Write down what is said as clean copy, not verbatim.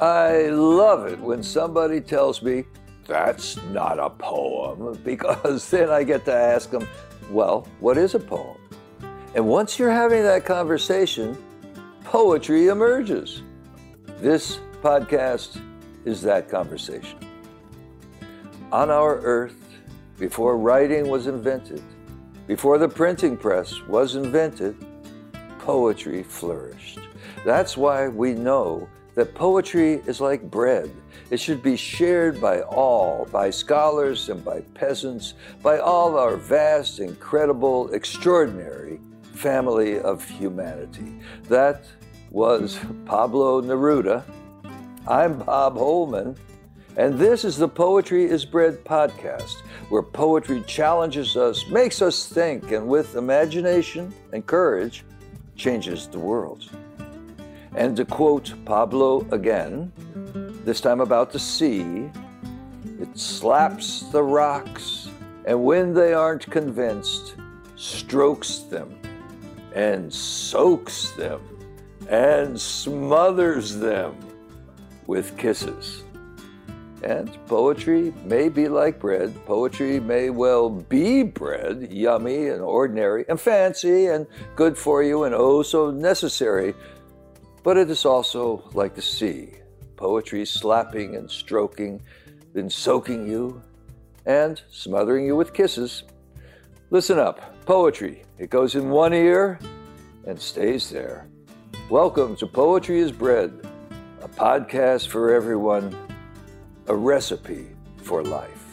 I love it when somebody tells me, that's not a poem, because then I get to ask them, well, what is a poem? And once you're having that conversation, poetry emerges. This podcast is that conversation. On our earth, before writing was invented, before the printing press was invented, poetry flourished. That's why we know that poetry is like bread. It should be shared by all, by scholars and by peasants, by all our vast, incredible, extraordinary family of humanity. That was Pablo Neruda. I'm Bob Holman, and this is the Poetry Is Bread podcast, where poetry challenges us, makes us think, and with imagination and courage, changes the world. And to quote Pablo again, this time about the sea, it slaps the rocks, and when they aren't convinced, strokes them, and soaks them, and smothers them with kisses. And poetry may be like bread. Poetry may well be bread, yummy and ordinary and fancy and good for you and oh so necessary. But it is also like the sea. Poetry slapping and stroking, then soaking you and smothering you with kisses. Listen up. Poetry. It goes in one ear and stays there. Welcome to Poetry Is Bread, a podcast for everyone. A recipe for life.